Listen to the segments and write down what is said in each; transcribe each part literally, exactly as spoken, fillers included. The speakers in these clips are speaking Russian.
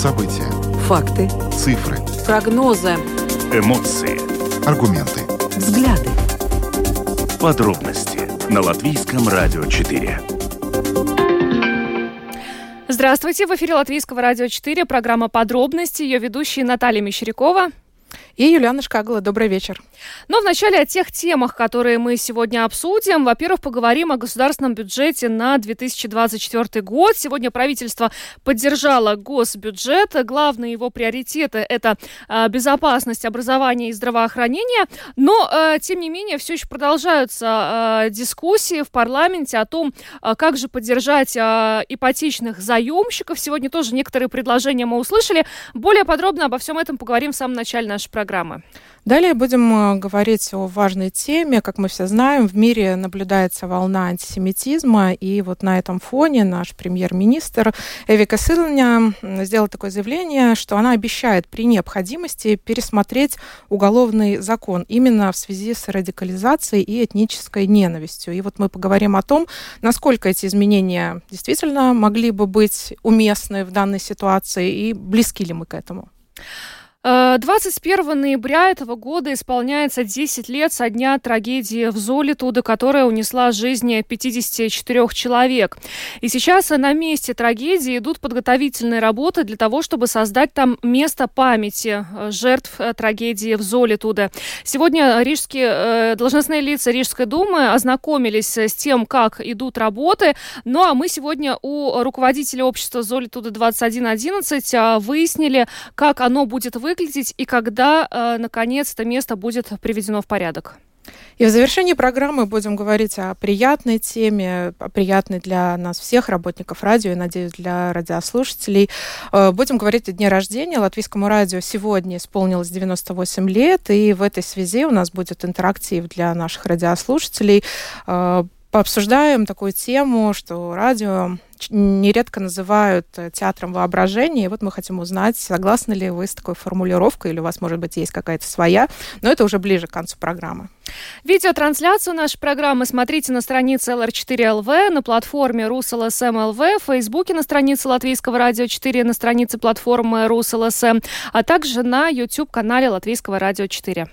События. Факты. Цифры. Прогнозы. Эмоции. Аргументы. Взгляды. Подробности на Латвийском радио четыре. Здравствуйте, в эфире Латвийского радио четыре, программа «Подробности», ее ведущие Наталья Мещерякова и Юлиана Шкагло. Добрый вечер. Но вначале о тех темах, которые мы сегодня обсудим. Во-первых, поговорим о государственном бюджете на две тысячи двадцать четвёртый год. Сегодня правительство поддержало госбюджет. Главные его приоритеты – это безопасность, образование и здравоохранение. Но, тем не менее, все еще продолжаются дискуссии в парламенте о том, как же поддержать ипотечных заемщиков. Сегодня тоже некоторые предложения мы услышали. Более подробно обо всем этом поговорим в самом начале нашей программы. Программы. Далее будем говорить о важной теме. Как мы все знаем, в мире наблюдается волна антисемитизма, и вот на этом фоне наш премьер-министр Эвика Силиня сделала такое заявление, что она обещает при необходимости пересмотреть уголовный закон именно в связи с радикализацией и этнической ненавистью. И вот мы поговорим о том, насколько эти изменения действительно могли бы быть уместны в данной ситуации и близки ли мы к этому. двадцать первого ноября этого года исполняется десять лет со дня трагедии в Золитуде, которая унесла жизни пятьдесят четыре человек. И сейчас на месте трагедии идут подготовительные работы для того, чтобы создать там место памяти жертв трагедии в Золитуде. Сегодня рижские должностные лица Рижской думы ознакомились с тем, как идут работы. Ну а мы сегодня у руководителя общества Золитуде двадцать один одиннадцать выяснили, как оно будет выглядеть. выглядеть и когда, э, наконец, это место будет приведено в порядок. И в завершении программы будем говорить о приятной теме, приятной для нас всех, работников радио, и, надеюсь, для радиослушателей. Будем говорить о дне рождения. Латвийскому радио сегодня исполнилось девяносто восемь лет, и в этой связи у нас будет интерактив для наших радиослушателей. Пообсуждаем такую тему, что радио нередко называют театром воображения. И вот мы хотим узнать, согласны ли вы с такой формулировкой, или у вас, может быть, есть какая-то своя. Но это уже ближе к концу программы. Видеотрансляцию нашей программы смотрите на странице эл эр четыре эл ви, на платформе RusLSM.эл ви, в Фейсбуке на странице Латвийского радио четыре, на странице платформы RusLSM, а также на YouTube-канале Латвийского радио четыре.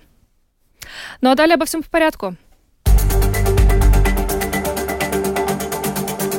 Ну а далее обо всем по порядку.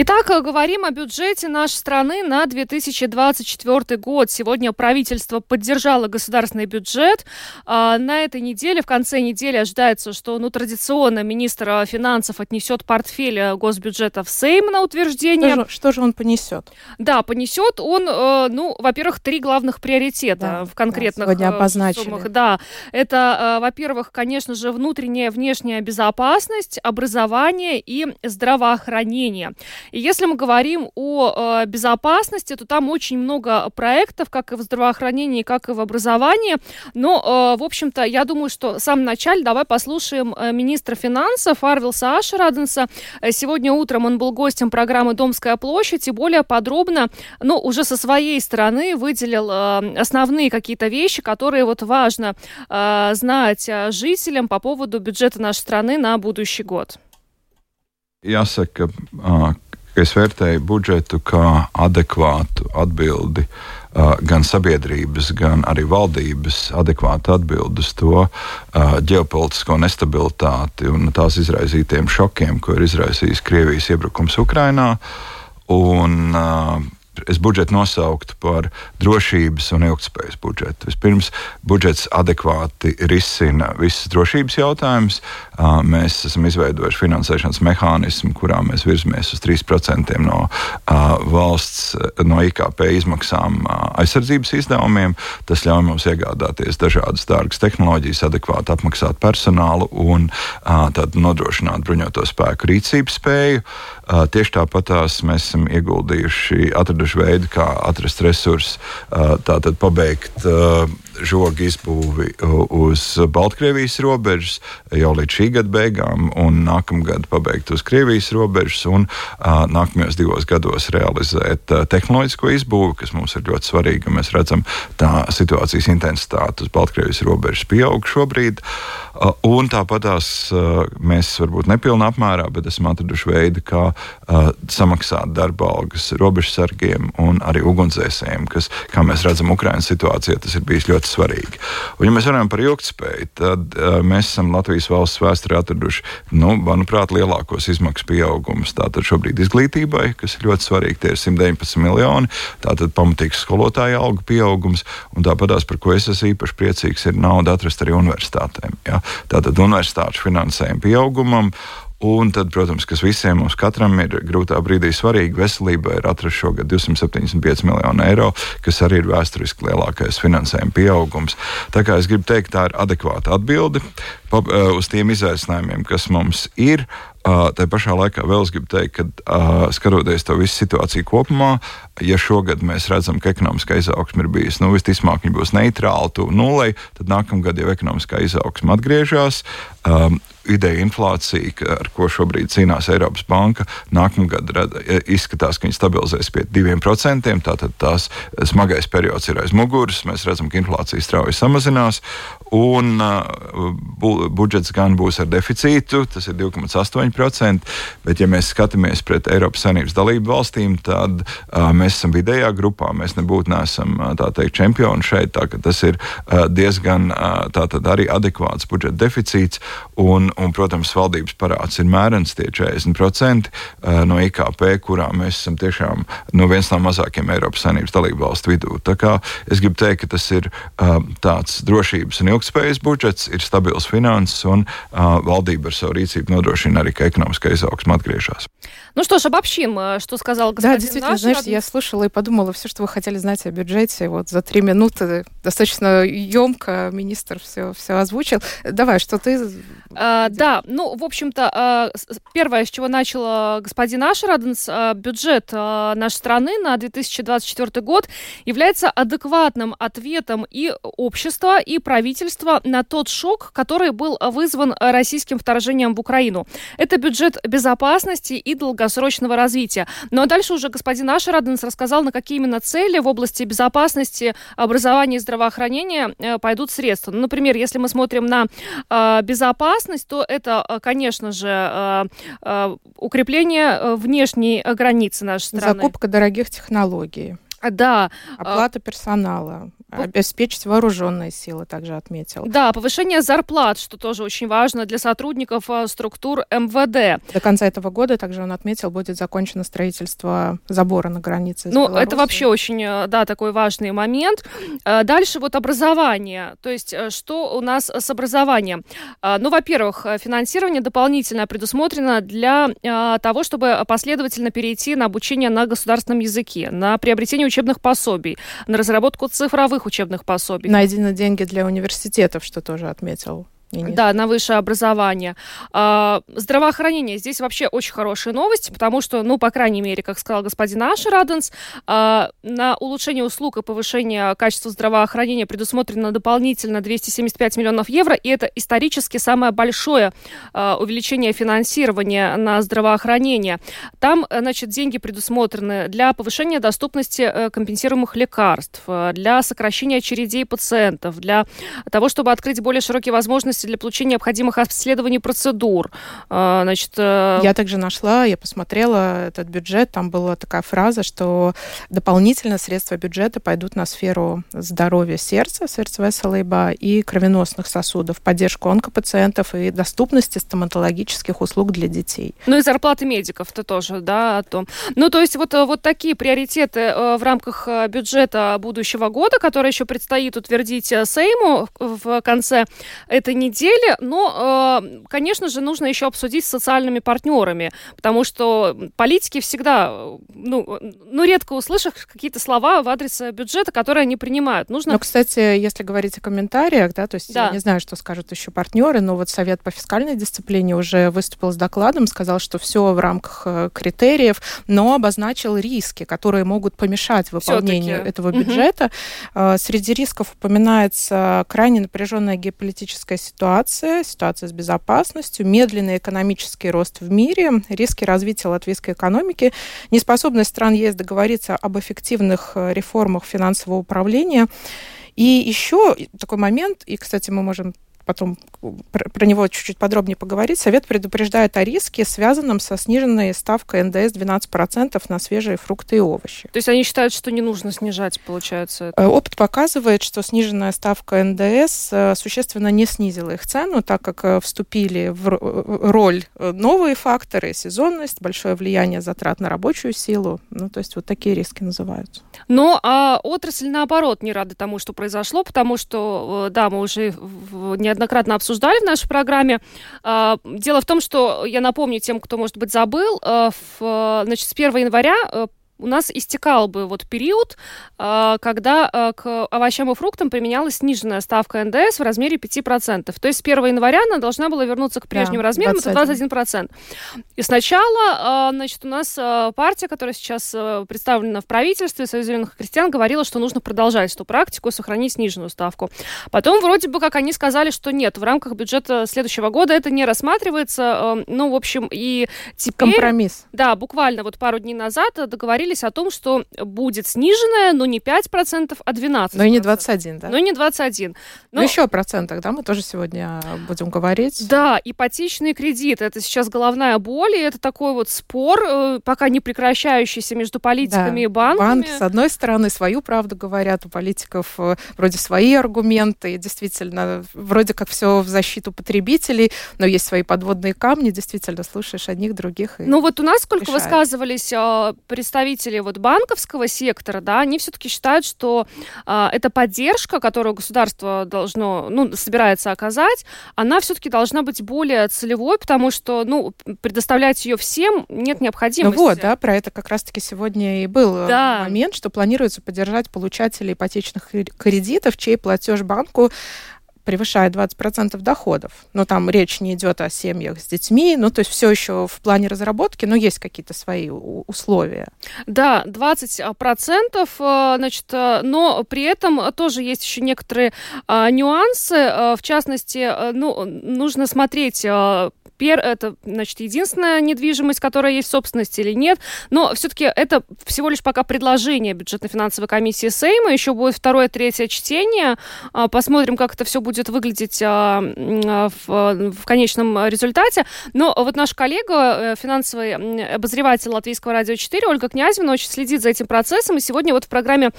Итак, говорим о бюджете нашей страны на две тысячи двадцать четвёртый год. Сегодня правительство поддержало государственный бюджет. На этой неделе, в конце недели, ожидается, что ну, традиционно министр финансов отнесет портфель госбюджета в Сейм на утверждение. Что же, что же он понесет? Да, понесет он, ну, во-первых, три главных приоритета да, в конкретных да, сегодня обозначили. Суммах. Да, это, во-первых, конечно же, внутренняя и внешняя безопасность, образование и здравоохранение. И если мы говорим о э, безопасности, то там очень много проектов, как и в здравоохранении, как и в образовании. Но, э, в общем-то, я думаю, что в самом начале давай послушаем э, министра финансов Арвилса Ашераденса. Сегодня утром он был гостем программы «Домская площадь» и более подробно, ну, уже со своей стороны выделил э, основные какие-то вещи, которые вот важно э, знать жителям по поводу бюджета нашей страны на будущий год. Jāsaka, ka es vērtēju budžetu kā adekvātu atbildi gan sabiedrības, gan arī valdības adekvātu atbildi uz to ģeopolitisko nestabilitāti un tās izraisītiem šokiem, ko ir izraisījis Krievijas iebrukums Ukrainā. Un es budžetu nosauktu par drošības un ilgtspējas budžetu. Vispirms, budžets adekvāti risina visas drošības jautājumus. Mēs esam izveidojuši finansēšanas mehānismu, kurā mēs virzamies uz trīs procenti no valsts, no I K P izmaksām aizsardzības izdevumiem. Tas ļauj mums iegādāties dažādas dārgas tehnoloģijas, adekvāti apmaksāt personālu un tad nodrošināt bruņoto spēku rīcības spēju. Tieši tāpatās mēs esam ieguldījuši, atraduši veidu, kā atrast resursus, tātad pabeigt žoga izbūvi uz Baltkrievijas robežas jau līdz šī gada beigām un nākamgad pabeigt uz Krievijas robežas un uh, nākamajos divos gados realizēt uh, tehnoloģisko izbūvi, kas mums ir ļoti svarīga. Mēs redzam, tā situācijas intensitāte uz Baltkrievijas robežas pieaug šobrīd. Uh, un tāpat tās uh, mēs varbūt nepilnā apmērā, bet esam atraduši veidu, kā uh, samaksāt darba algas robežsargiem un arī ugunsdzēsējiem, kas, kā mēs redzam, Ukrainas situācijā tas ir bijis ļoti svarīgi. Un ja mēs runājam par ilgtspēju, tad uh, mēs esam Latvijas valsts vēsturē atraduši, nu, manuprāt, lielākos izmaksu pieaugumus. Tātad šobrīd izglītībai, kas ir ļoti svarīgi, tie ir simt deviņpadsmit miljoni, tātad pamatīgs skolotāja algu pieaugums, un tāpat tās, par ko es esmu īpaši priecīgs, ir nauda atrast arī universitātēm. Ja? Tātad universitāšu finansējumu pieaugumam. Un tad, protams, kas visiem mums katram ir grūtā brīdī svarīgi, veselībai ir atrast šogad divsimt septiņdesmit pieci miljoni eiro, kas arī ir vēsturiski lielākais finansējuma pieaugums. Tā kā es gribu teikt, tā ir adekvāta atbildi uz tiem izaicinājumiem, kas mums ir. Tā pašā laikā vēl es gribu teikt, ka skatoties to visu situāciju kopumā, ja šogad mēs redzam, ka ekonomiskā izaugsme ir bijis, nu, visticamāk viņa būs neitrāla, tu nulei, tad nākamgad, ja ekonomiskā izaugsme atgriežas, um, ideja inflācija, ar ko šobrīd cīnās Eiropas banka, nākamgad izskatās, ka viņi stabilizēs pie diviem procentiem, tātad tās smagais periods ir aiz muguras, mēs redzam, ka inflācija strauji samazinās, un uh, bu, budžets gan būs ar deficītu, tas ir divi komats astoņi procenti, bet ja mēs skatāmies pret Eiropas Savienības dalību valstīm, tad uh, mēs esam vidējā grupā, mēs nebūtu neesam, tā teikt, čempioni šeit, tā ka tas ir uh, diezgan uh, tātad arī adekvāts budžeta deficīts, un Un, protams, valdības parāds ir mērens tie četrdesmit procenti no I K P, kurā mēs esam tiešām no viens no mazākiem Eiropas Savienības dalību valstu vidū. Tā kā es gribu teikt, ka tas ir tāds drošības un ilgspējas budžets, ir stabils finanses un valdība ar savu рīcību нодrošina arī, ka ekonomiskā izaugsme atgriežas. Ну что ж, обобщим, что сказал господин Ашераденс. Да, действительно, наш, знаете, я слышала и подумала все, что вы хотели знать о бюджете. Вот за три минуты достаточно емко министр все, все озвучил. Давай, что ты... А, да, ну, в общем-то, первое, с чего начал господин Ашераденс, бюджет нашей страны на две тысячи двадцать четвёртый год является адекватным ответом и общества, и правительства на тот шок, который был вызван российским вторжением в Украину. Это бюджет безопасности и долгосрочного развития. Ну а дальше уже господин Ашераденс рассказал, на какие именно цели в области безопасности, образования и здравоохранения пойдут средства. Ну, например, если мы смотрим на э, безопасность, то это, конечно же, э, э, укрепление внешней границы нашей страны. Закупка дорогих технологий. Да. Оплата персонала. Обеспечить вооруженные силы, также отметил. Да, повышение зарплат, что тоже очень важно для сотрудников структур МВД. До конца этого года, также он отметил, будет закончено строительство забора на границе с Белоруссией. Ну, это вообще очень, да, такой важный момент. Дальше вот образование. То есть, что у нас с образованием? Ну, во-первых, финансирование дополнительно предусмотрено для того, чтобы последовательно перейти на обучение на государственном языке, на приобретение учебных пособий, на разработку цифровых учебных пособий. Найдены деньги для университетов, что тоже отметил. Нет. Да, на высшее образование. А, здравоохранение. Здесь вообще очень хорошая новость, потому что, ну, по крайней мере, как сказал господин Ашераденс, а, на улучшение услуг и повышение качества здравоохранения предусмотрено дополнительно двести семьдесят пять миллионов евро, и это исторически самое большое а, увеличение финансирования на здравоохранение. Там, значит, деньги предусмотрены для повышения доступности компенсируемых лекарств, для сокращения очередей пациентов, для того, чтобы открыть более широкие возможности для получения необходимых обследований процедур. Значит, э... Я также нашла, я посмотрела этот бюджет, там была такая фраза, что дополнительно средства бюджета пойдут на сферу здоровья сердца, сердцевеселība и кровеносных сосудов, поддержку онкопациентов и доступности стоматологических услуг для детей. Ну и зарплаты медиков-то тоже, да, о том. Ну, то есть вот, вот такие приоритеты в рамках бюджета будущего года, который еще предстоит утвердить Сейму в конце этой недели, неделе, но, конечно же, нужно еще обсудить с социальными партнерами, потому что политики всегда, ну, ну редко услышат какие-то слова в адрес бюджета, которые они принимают. Нужно... Но, кстати, если говорить о комментариях, да, то есть да. я не знаю, что скажут еще партнеры, но вот Совет по фискальной дисциплине уже выступил с докладом, сказал, что все в рамках критериев, но обозначил риски, которые могут помешать выполнению Все-таки. этого бюджета. Угу. Среди рисков упоминается крайне напряженная геополитическая ситуация, ситуация с безопасностью, медленный экономический рост в мире, риски развития латвийской экономики, неспособность стран ЕС договориться об эффективных реформах финансового управления. И еще такой момент, и, кстати, мы можем потом про него чуть-чуть подробнее поговорить. Совет предупреждает о риске, связанном со сниженной ставкой эн дэ эс двенадцать процентов на свежие фрукты и овощи. То есть они считают, что не нужно снижать, получается? Это? Опыт показывает, что сниженная ставка эн дэ эс существенно не снизила их цену, так как вступили в роль новые факторы, сезонность, большое влияние затрат на рабочую силу. Ну, то есть вот такие риски называются. Но а отрасль, наоборот, не рада тому, что произошло, потому что, да, мы уже неоднократно неоднократно обсуждали в нашей программе. Дело в том, что, я напомню тем, кто, может быть, забыл, в, значит, с первого января у нас истекал бы вот период, когда к овощам и фруктам применялась сниженная ставка эн дэ эс в размере пяти процентов. То есть с первого января она должна была вернуться к прежним да, размерам, двадцать один. это двадцать один процент. И сначала, значит, у нас партия, которая сейчас представлена в правительстве, Союз зеленых крестьян, говорила, что нужно продолжать эту практику, сохранить сниженную ставку. Потом вроде бы как они сказали, что нет, в рамках бюджета следующего года это не рассматривается. Ну, в общем, и теперь... Компромисс. Да, буквально вот пару дней назад договорились о том, что будет сниженная, но не пять процентов, а двенадцать процентов. Но и не двадцать один, да? Но не двадцать один. Но... Ну, еще о процентах, да, мы тоже сегодня будем говорить. Да, ипотечный кредит. Это сейчас головная боль, и это такой вот спор, пока не прекращающийся между политиками да. и банками. Банки, с одной стороны, свою правду говорят, у политиков вроде свои аргументы, действительно, вроде как все в защиту потребителей, но есть свои подводные камни, действительно, слушаешь одних, других. Ну, вот у нас, сколько решает. Высказывались представители вот банковского сектора, да, они все-таки считают, что э, эта поддержка, которую государство должно, ну, собирается оказать, она все-таки должна быть более целевой, потому что, ну, предоставлять ее всем нет необходимости. Ну вот, да, про это как раз-таки сегодня и был да. момент, что планируется поддержать получателей ипотечных кредитов, чей платеж банку превышает двадцать процентов доходов. Но там речь не идет о семьях с детьми, ну, то есть все еще в плане разработки, но есть какие-то свои у- условия. Да, двадцать процентов, значит, но при этом тоже есть еще некоторые а, нюансы, а, в частности, а, ну, нужно смотреть... А, это, значит, единственная недвижимость, которая есть в собственности или нет. Но все-таки это всего лишь пока предложение бюджетно-финансовой комиссии Сейма. Еще будет второе, третье чтение. Посмотрим, как это все будет выглядеть в, в конечном результате. Но вот наш коллега, финансовый обозреватель Латвийского радио четыре, Ольга Князевна, очень следит за этим процессом. И сегодня вот в программе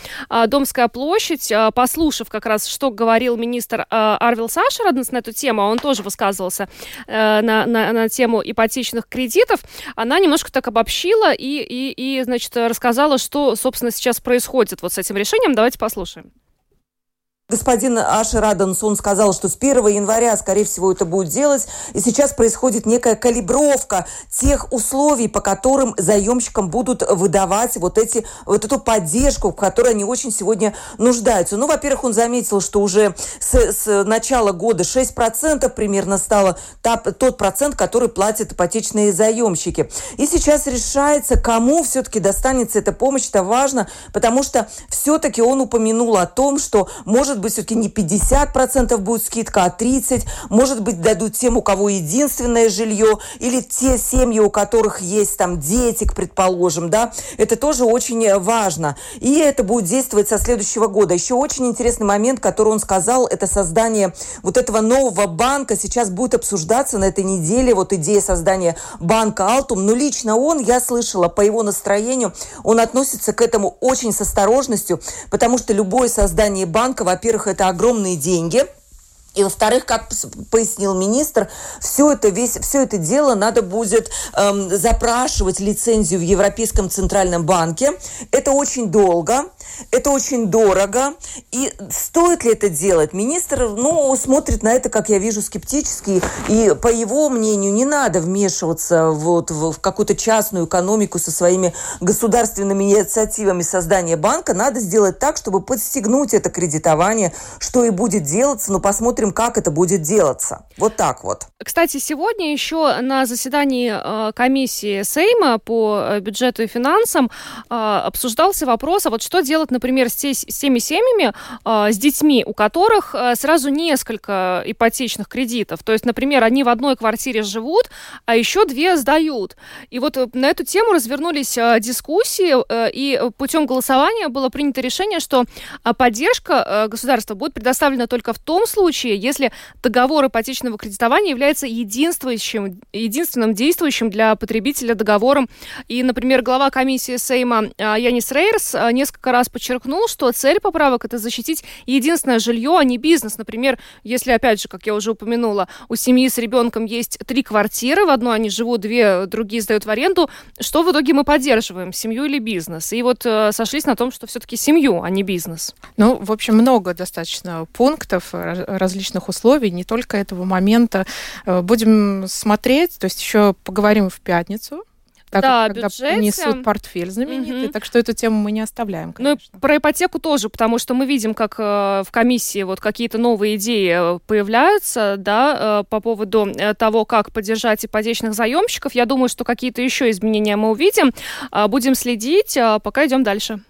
«Домская площадь», послушав как раз, что говорил министр Арвил Ашераденс на эту тему, он тоже высказывался на На, на тему ипотечных кредитов, она немножко так обобщила и, и, и, значит, рассказала, что, собственно, сейчас происходит вот с этим решением. Давайте послушаем. Господин Ашераденс, он сказал, что с первого января, скорее всего, это будет делать. И сейчас происходит некая калибровка тех условий, по которым заемщикам будут выдавать вот, эти, вот эту поддержку, в которой они очень сегодня нуждаются. Ну, во-первых, он заметил, что уже с, с начала года шесть процентов примерно стало та, тот процент, который платят ипотечные заемщики. И сейчас решается, кому все-таки достанется эта помощь. Это важно, потому что все-таки он упомянул о том, что может Может быть, все-таки не пятьдесят процентов будет скидка, а тридцать процентов. Может быть, дадут тем, у кого единственное жилье, или те семьи, у которых есть там дети, предположим, да. Это тоже очень важно. И это будет действовать со следующего года. Еще очень интересный момент, который он сказал, это создание вот этого нового банка. Сейчас будет обсуждаться на этой неделе вот идея создания банка «Алтум». Но лично он, я слышала, по его настроению, он относится к этому очень с осторожностью, потому что любое создание банка, во-первых, Во-первых, это огромные деньги. И, во-вторых, как пояснил министр, все это, весь, все это дело надо будет эм, запрашивать лицензию в Европейском Центральном банке. Это очень долго. это очень дорого. И стоит ли это делать? Министр, ну, смотрит на это, как я вижу, скептически. И, по его мнению, не надо вмешиваться вот в, в какую-то частную экономику со своими государственными инициативами создания банка. Надо сделать так, чтобы подстегнуть это кредитование, что и будет делаться. Но посмотрим, как это будет делаться. Вот так вот. Кстати, сегодня еще на заседании комиссии Сейма по бюджету и финансам обсуждался вопрос, а вот что делать, например, с теми семьями, с детьми, у которых сразу несколько ипотечных кредитов. То есть, например, они в одной квартире живут, а еще две сдают. И вот на эту тему развернулись дискуссии, и путем голосования было принято решение, что поддержка государства будет предоставлена только в том случае, если договор ипотечного кредитования является единствующим, единственным действующим для потребителя договором. И, например, глава комиссии Сейма Янис Рейерс несколько раз подчеркнул, что цель поправок – это защитить единственное жилье, а не бизнес. Например, если, опять же, как я уже упомянула, у семьи с ребенком есть три квартиры, в одной они живут, две другие сдают в аренду, что в итоге мы поддерживаем – семью или бизнес? И вот э, сошлись на том, что все-таки семью, а не бизнес. Ну, в общем, много достаточно пунктов, различных условий, не только этого момента. Будем смотреть, то есть еще поговорим в пятницу. Так, да, когда бюджете. Принесут портфель знаменитый, угу. Так что эту тему мы не оставляем, конечно. Ну и про ипотеку тоже, потому что мы видим, как э, в комиссии вот какие-то новые идеи появляются, да, э, по поводу того, как поддержать ипотечных заемщиков. Я думаю, что какие-то еще изменения мы увидим. Э, будем следить, э, пока идем дальше.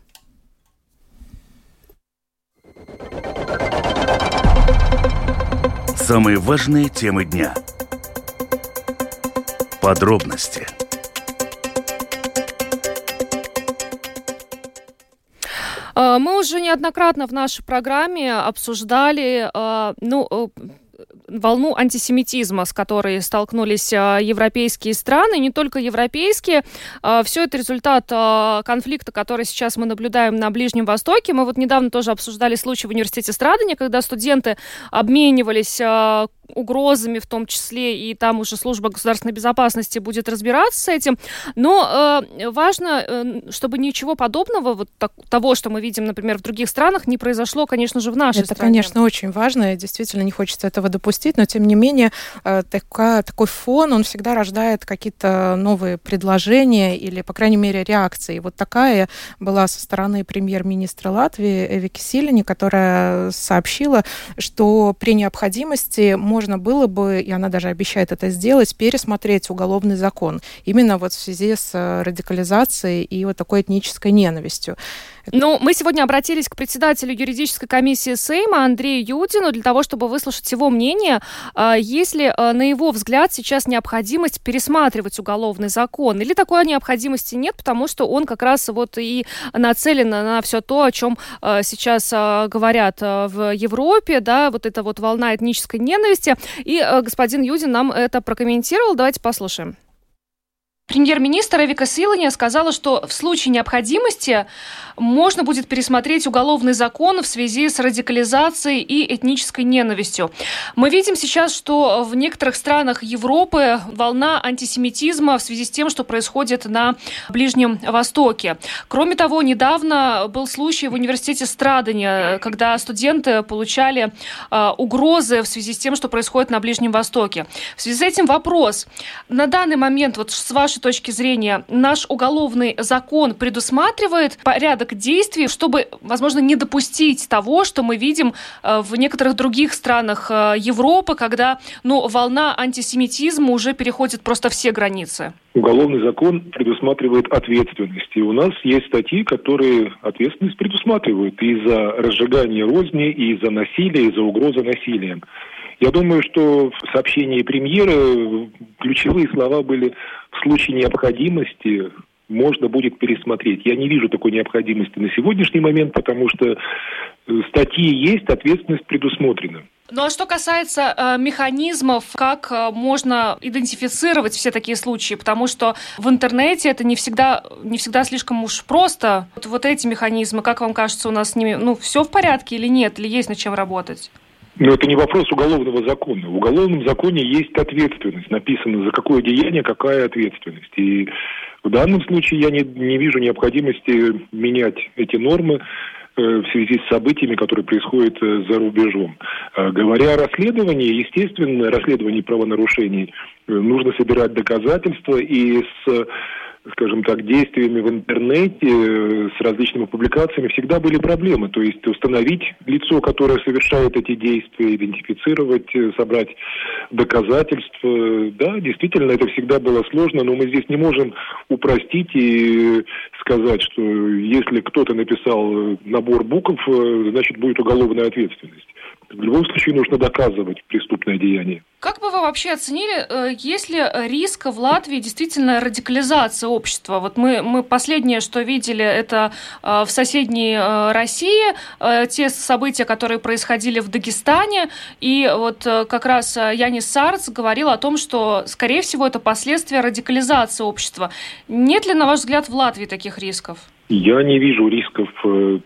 Самые важные темы дня. Подробности. Мы уже неоднократно в нашей программе обсуждали, ну, волну антисемитизма, с которой столкнулись европейские страны, не только европейские. Все это результат конфликта, который сейчас мы наблюдаем на Ближнем Востоке. Мы вот недавно тоже обсуждали случай в университете Страдыня, когда студенты обменивались угрозами, в том числе, и там уже служба государственной безопасности будет разбираться с этим. Но важно, чтобы ничего подобного, вот того, что мы видим, например, в других странах, не произошло, конечно же, в нашей это, стране. Это, конечно, очень важно, и действительно не хочется этого допустить, но, тем не менее, такая, такой фон, он всегда рождает какие-то новые предложения или, по крайней мере, реакции. И вот такая была со стороны премьер-министра Латвии Эвики Силини, которая сообщила, что при необходимости можно было бы, и она даже обещает это сделать, пересмотреть уголовный закон. Именно вот в связи с радикализацией и вот такой этнической ненавистью. Ну, мы сегодня обратились к председателю юридической комиссии Сейма Андрею Юдину для того, чтобы выслушать его мнение, есть ли, на его взгляд, сейчас необходимость пересматривать уголовный закон. Или такой необходимости нет, потому что он как раз вот и нацелен на все то, о чем сейчас говорят в Европе, да, вот эта вот волна этнической ненависти. И господин Юдин нам это прокомментировал. Давайте послушаем. Премьер-министр Эвика Силиня сказала, что в случае необходимости можно будет пересмотреть уголовный закон в связи с радикализацией и этнической ненавистью. Мы видим сейчас, что в некоторых странах Европы волна антисемитизма в связи с тем, что происходит на Ближнем Востоке. Кроме того, недавно был случай в университете Страдыня, когда студенты получали э, угрозы в связи с тем, что происходит на Ближнем Востоке. В связи с этим вопрос. На данный момент, вот с вашей С точки зрения, наш уголовный закон предусматривает порядок действий, чтобы, возможно, не допустить того, что мы видим в некоторых других странах Европы, когда, ну, волна антисемитизма уже переходит просто все границы? Уголовный закон предусматривает ответственность. И у нас есть статьи, которые ответственность предусматривают и за разжигание розни, и за насилие, и за угрозу насилием. Я думаю, что в сообщении премьера ключевые слова были «в случае необходимости можно будет пересмотреть». Я не вижу такой необходимости на сегодняшний момент, потому что статьи есть, ответственность предусмотрена. Ну а что касается э, механизмов, как э, можно идентифицировать все такие случаи, потому что в интернете это не всегда, не всегда слишком уж просто. Вот, вот эти механизмы, как вам кажется, у нас с ними, ну, все в порядке или нет, или есть над чем работать? Но это не вопрос уголовного закона. В уголовном законе есть ответственность. Написано, за какое деяние, какая ответственность. И В данном случае я не, не вижу необходимости менять эти нормы в связи с событиями, которые происходят за рубежом. Говоря о расследовании, естественно, расследовании правонарушений нужно собирать доказательства, и с, скажем так, действиями в интернете, с различными публикациями всегда были проблемы. То есть установить лицо, которое совершает эти действия, идентифицировать, собрать доказательства. Да, действительно, это всегда было сложно, но мы здесь не можем упростить и сказать, что если кто-то написал набор букв, значит, будет уголовная ответственность. В любом случае нужно доказывать преступное деяние. Как бы вы вообще оценили, есть ли риск в Латвии действительно радикализации общества? Вот мы, мы последнее, что видели, это в соседней России, те события, которые происходили в Дагестане. И вот как раз Янис Сарц говорил о том, что, скорее всего, это последствия радикализации общества. Нет ли, на ваш взгляд, в Латвии таких рисков? Я не вижу рисков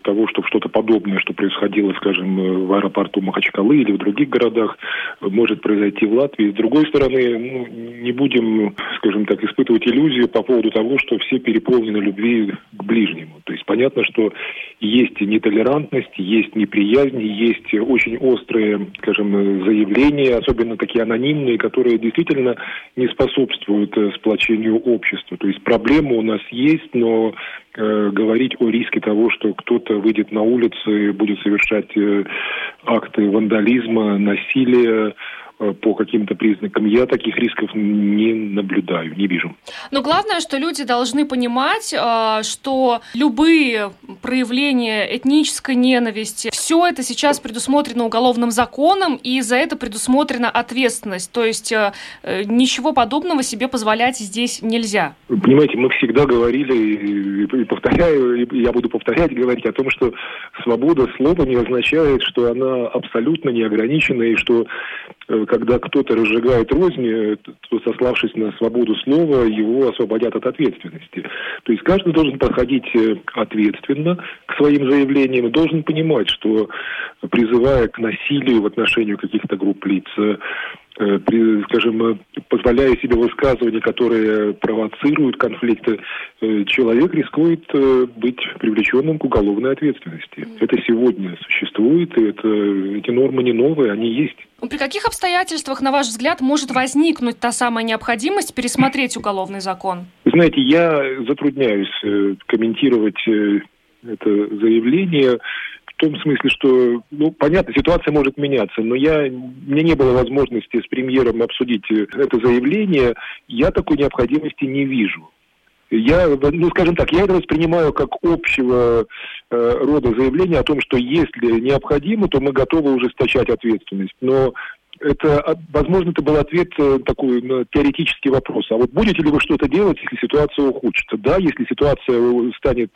того, чтобы что-то подобное, что происходило, скажем, в аэропорту Махачкалы или в других городах, может произойти в Латвии. С другой стороны, ну, не будем, скажем так, испытывать иллюзию по поводу того, что все переполнены любви к ближнему. То есть понятно, что есть нетолерантность, есть неприязнь, есть очень острые, скажем, заявления, особенно такие анонимные, которые действительно не способствуют сплочению общества. То есть проблема у нас есть, но говорить о риске того, что кто-то выйдет на улицу и будет совершать акты вандализма, насилия по каким-то признакам, я таких рисков не наблюдаю, не вижу. Но главное, что люди должны понимать, что любые проявления этнической ненависти, все это сейчас предусмотрено уголовным законом, и за это предусмотрена ответственность. То есть ничего подобного себе позволять здесь нельзя. Вы понимаете, мы всегда говорили, и повторяю, и я буду повторять, говорить о том, что свобода слова не означает, что она абсолютно неограничена, и что когда кто-то разжигает рознь, то, сославшись на свободу слова, его освободят от ответственности. То есть каждый должен подходить ответственно к своим заявлениям и должен понимать, что, призывая к насилию в отношении каких-то групп лиц, скажем, позволяя себе высказывания, которые провоцируют конфликты, человек рискует быть привлеченным к уголовной ответственности. Это сегодня существует, и это, эти нормы не новые, они есть. При каких обстоятельствах, на ваш взгляд, может возникнуть та самая необходимость пересмотреть уголовный закон? Вы знаете, я затрудняюсь комментировать это заявление, в том смысле, что, ну, понятно, ситуация может меняться, но я, мне не было возможности с премьером обсудить это заявление, я такой необходимости не вижу. Я, ну, скажем так, я это воспринимаю как общего э, рода заявление о том, что если необходимо, то мы готовы ужесточать ответственность, но... Это, возможно, это был ответ такой на теоретический вопрос. А вот будете ли вы что-то делать, если ситуация ухудшится? Да, если ситуация станет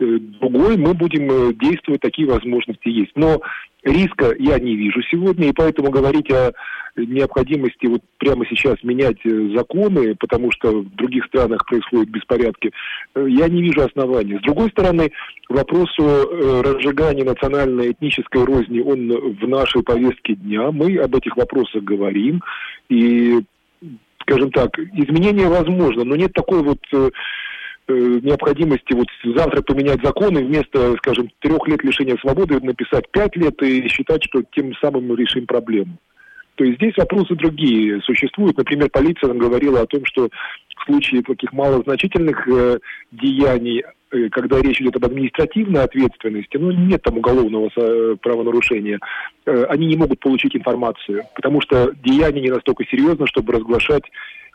другой, мы будем действовать, такие возможности есть. Но риска я не вижу сегодня, и поэтому говорить о необходимости вот прямо сейчас менять законы, потому что в других странах происходят беспорядки, я не вижу оснований. С другой стороны, вопрос о разжигании национально-этнической розни, он в нашей повестке дня. Мы об этих вопросах говорим, и, скажем так, изменения возможно, но нет такой вот необходимости вот завтра поменять законы, вместо, скажем, трех лет лишения свободы написать пять лет и считать, что тем самым мы решим проблему. То есть здесь вопросы другие существуют. Например, полиция нам говорила о том, что в случае таких малозначительных э, деяний, э, когда речь идет об административной ответственности, ну, нет там уголовного э, правонарушения, э, они не могут получить информацию, потому что деяние не настолько серьезно, чтобы разглашать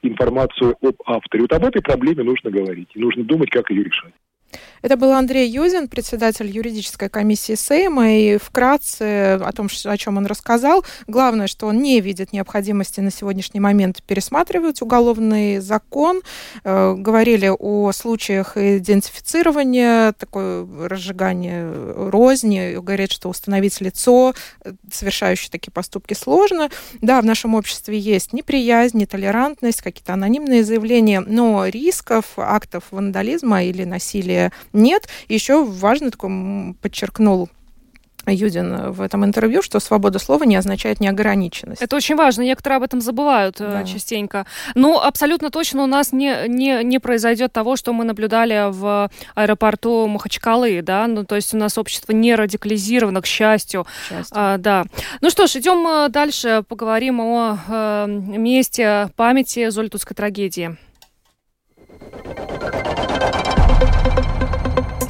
информацию об авторе. Вот об этой проблеме нужно говорить, и нужно думать, как ее решать. Это был Андрей Юдин, председатель юридической комиссии Сейма, и вкратце о том, о чем он рассказал. Главное, что он не видит необходимости на сегодняшний момент пересматривать уголовный закон. Э, говорили о случаях идентифицирования, такое разжигание розни, говорят, что установить лицо, совершающее такие поступки, сложно. Да, в нашем обществе есть неприязнь, нетолерантность, какие-то анонимные заявления, но рисков актов вандализма или насилия нет. Еще важно, такой подчеркнул Юдин в этом интервью, что свобода слова не означает неограниченность. Это очень важно, некоторые об этом забывают да. частенько. Но абсолютно точно у нас не, не, не произойдет того, что мы наблюдали в аэропорту Махачкалы, да, ну, то есть у нас общество не радикализировано, к счастью. К счастью. А, да. Ну что ж, идем дальше, поговорим о э, месте памяти Золитудской трагедии.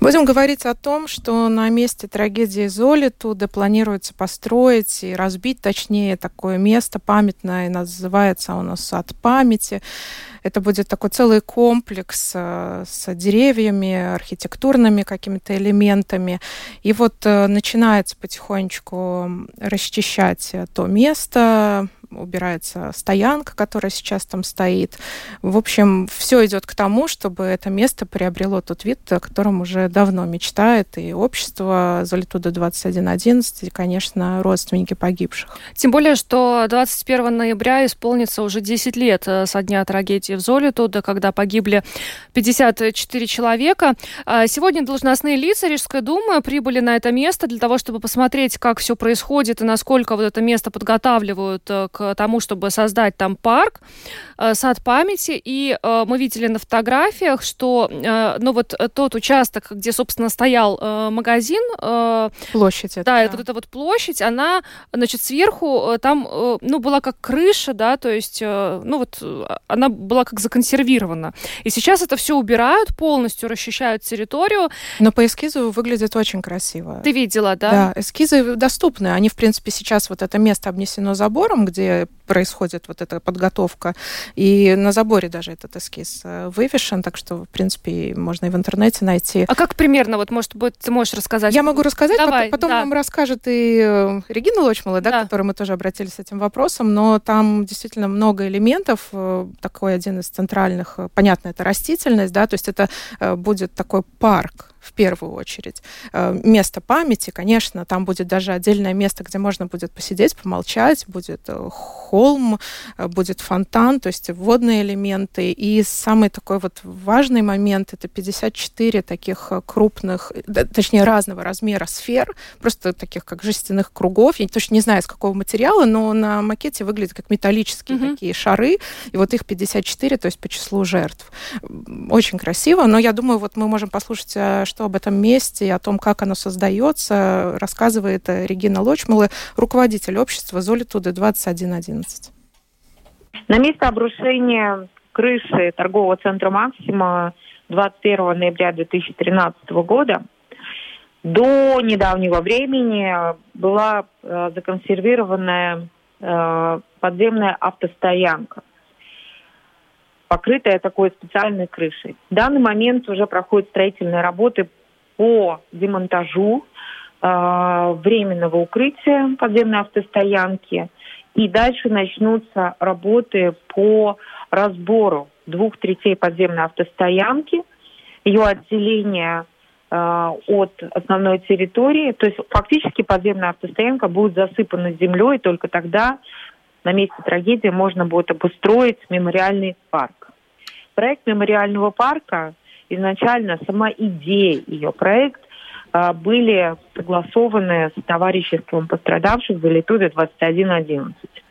Будем говорить о том, что на месте трагедии Золитуде планируется построить и разбить, точнее, такое место памятное, называется оно «Сад памяти». Это будет такой целый комплекс с деревьями, архитектурными какими-то элементами. И вот начинается потихонечку расчищать то место, убирается стоянка, которая сейчас там стоит. В общем, все идет к тому, чтобы это место приобрело тот вид, о котором уже давно мечтает и общество Золитуде двадцать один одиннадцать, и, конечно, родственники погибших. Тем более, что двадцать первого ноября исполнится уже десять лет со дня трагедии в Золитуде, когда погибли пятьдесят четыре человека. Сегодня должностные лица Рижской думы прибыли на это место для того, чтобы посмотреть, как все происходит и насколько вот это место подготавливают к тому, чтобы создать там парк, сад памяти. И мы видели на фотографиях, что ну, вот тот участок, где, собственно, стоял магазин, площадь. Да, это, да. вот эта вот площадь, она, значит, сверху там, ну, была как крыша, да, то есть, ну, вот она была как законсервирована. И сейчас это все убирают полностью, расчищают территорию. Но по эскизу выглядит очень красиво. Ты видела, да? Да, эскизы доступны. Они, в принципе, сейчас вот это место обнесено забором, где происходит вот эта подготовка. И на заборе даже этот эскиз вывешен, так что, в принципе, можно и в интернете найти. А как примерно, вот, может быть, ты можешь рассказать? Я могу рассказать, Давай, потом да. нам расскажет и Регина Лочмала, да, да. к которой мы тоже обратились с этим вопросом, но там действительно много элементов. Такой один из центральных, понятно, это растительность, да, то есть это будет такой парк, в первую очередь. Место памяти, конечно, там будет даже отдельное место, где можно будет посидеть, помолчать, будет холм, будет фонтан, то есть водные элементы. И самый такой вот важный момент — это пятьдесят четыре таких крупных, точнее, разного размера сфер, просто таких как жестяных кругов. Я точно не знаю, из какого материала, но на макете выглядят как металлические mm-hmm. такие шары, и вот их пятьдесят четыре, то есть по числу жертв. Очень красиво, но я думаю, вот мы можем послушать, что что об этом месте и о том, как оно создается, рассказывает Регина Лочмала, руководитель общества «Золитуде двадцать один одиннадцать». На место обрушения крыши торгового центра «Максима» двадцать первого ноября две тысячи тринадцатого года до недавнего времени была э, законсервированная э, подземная автостоянка, покрытая такой специальной крышей. В данный момент уже проходят строительные работы по демонтажу э, временного укрытия подземной автостоянки. И дальше начнутся работы по разбору двух третей подземной автостоянки, ее отделение э, от основной территории. То есть фактически подземная автостоянка будет засыпана землей, только тогда на месте трагедии можно будет обустроить мемориальный парк. Проект мемориального парка, изначально сама идея ее проект, были согласованы с товариществом пострадавших в Золитуде двадцать один одиннадцать.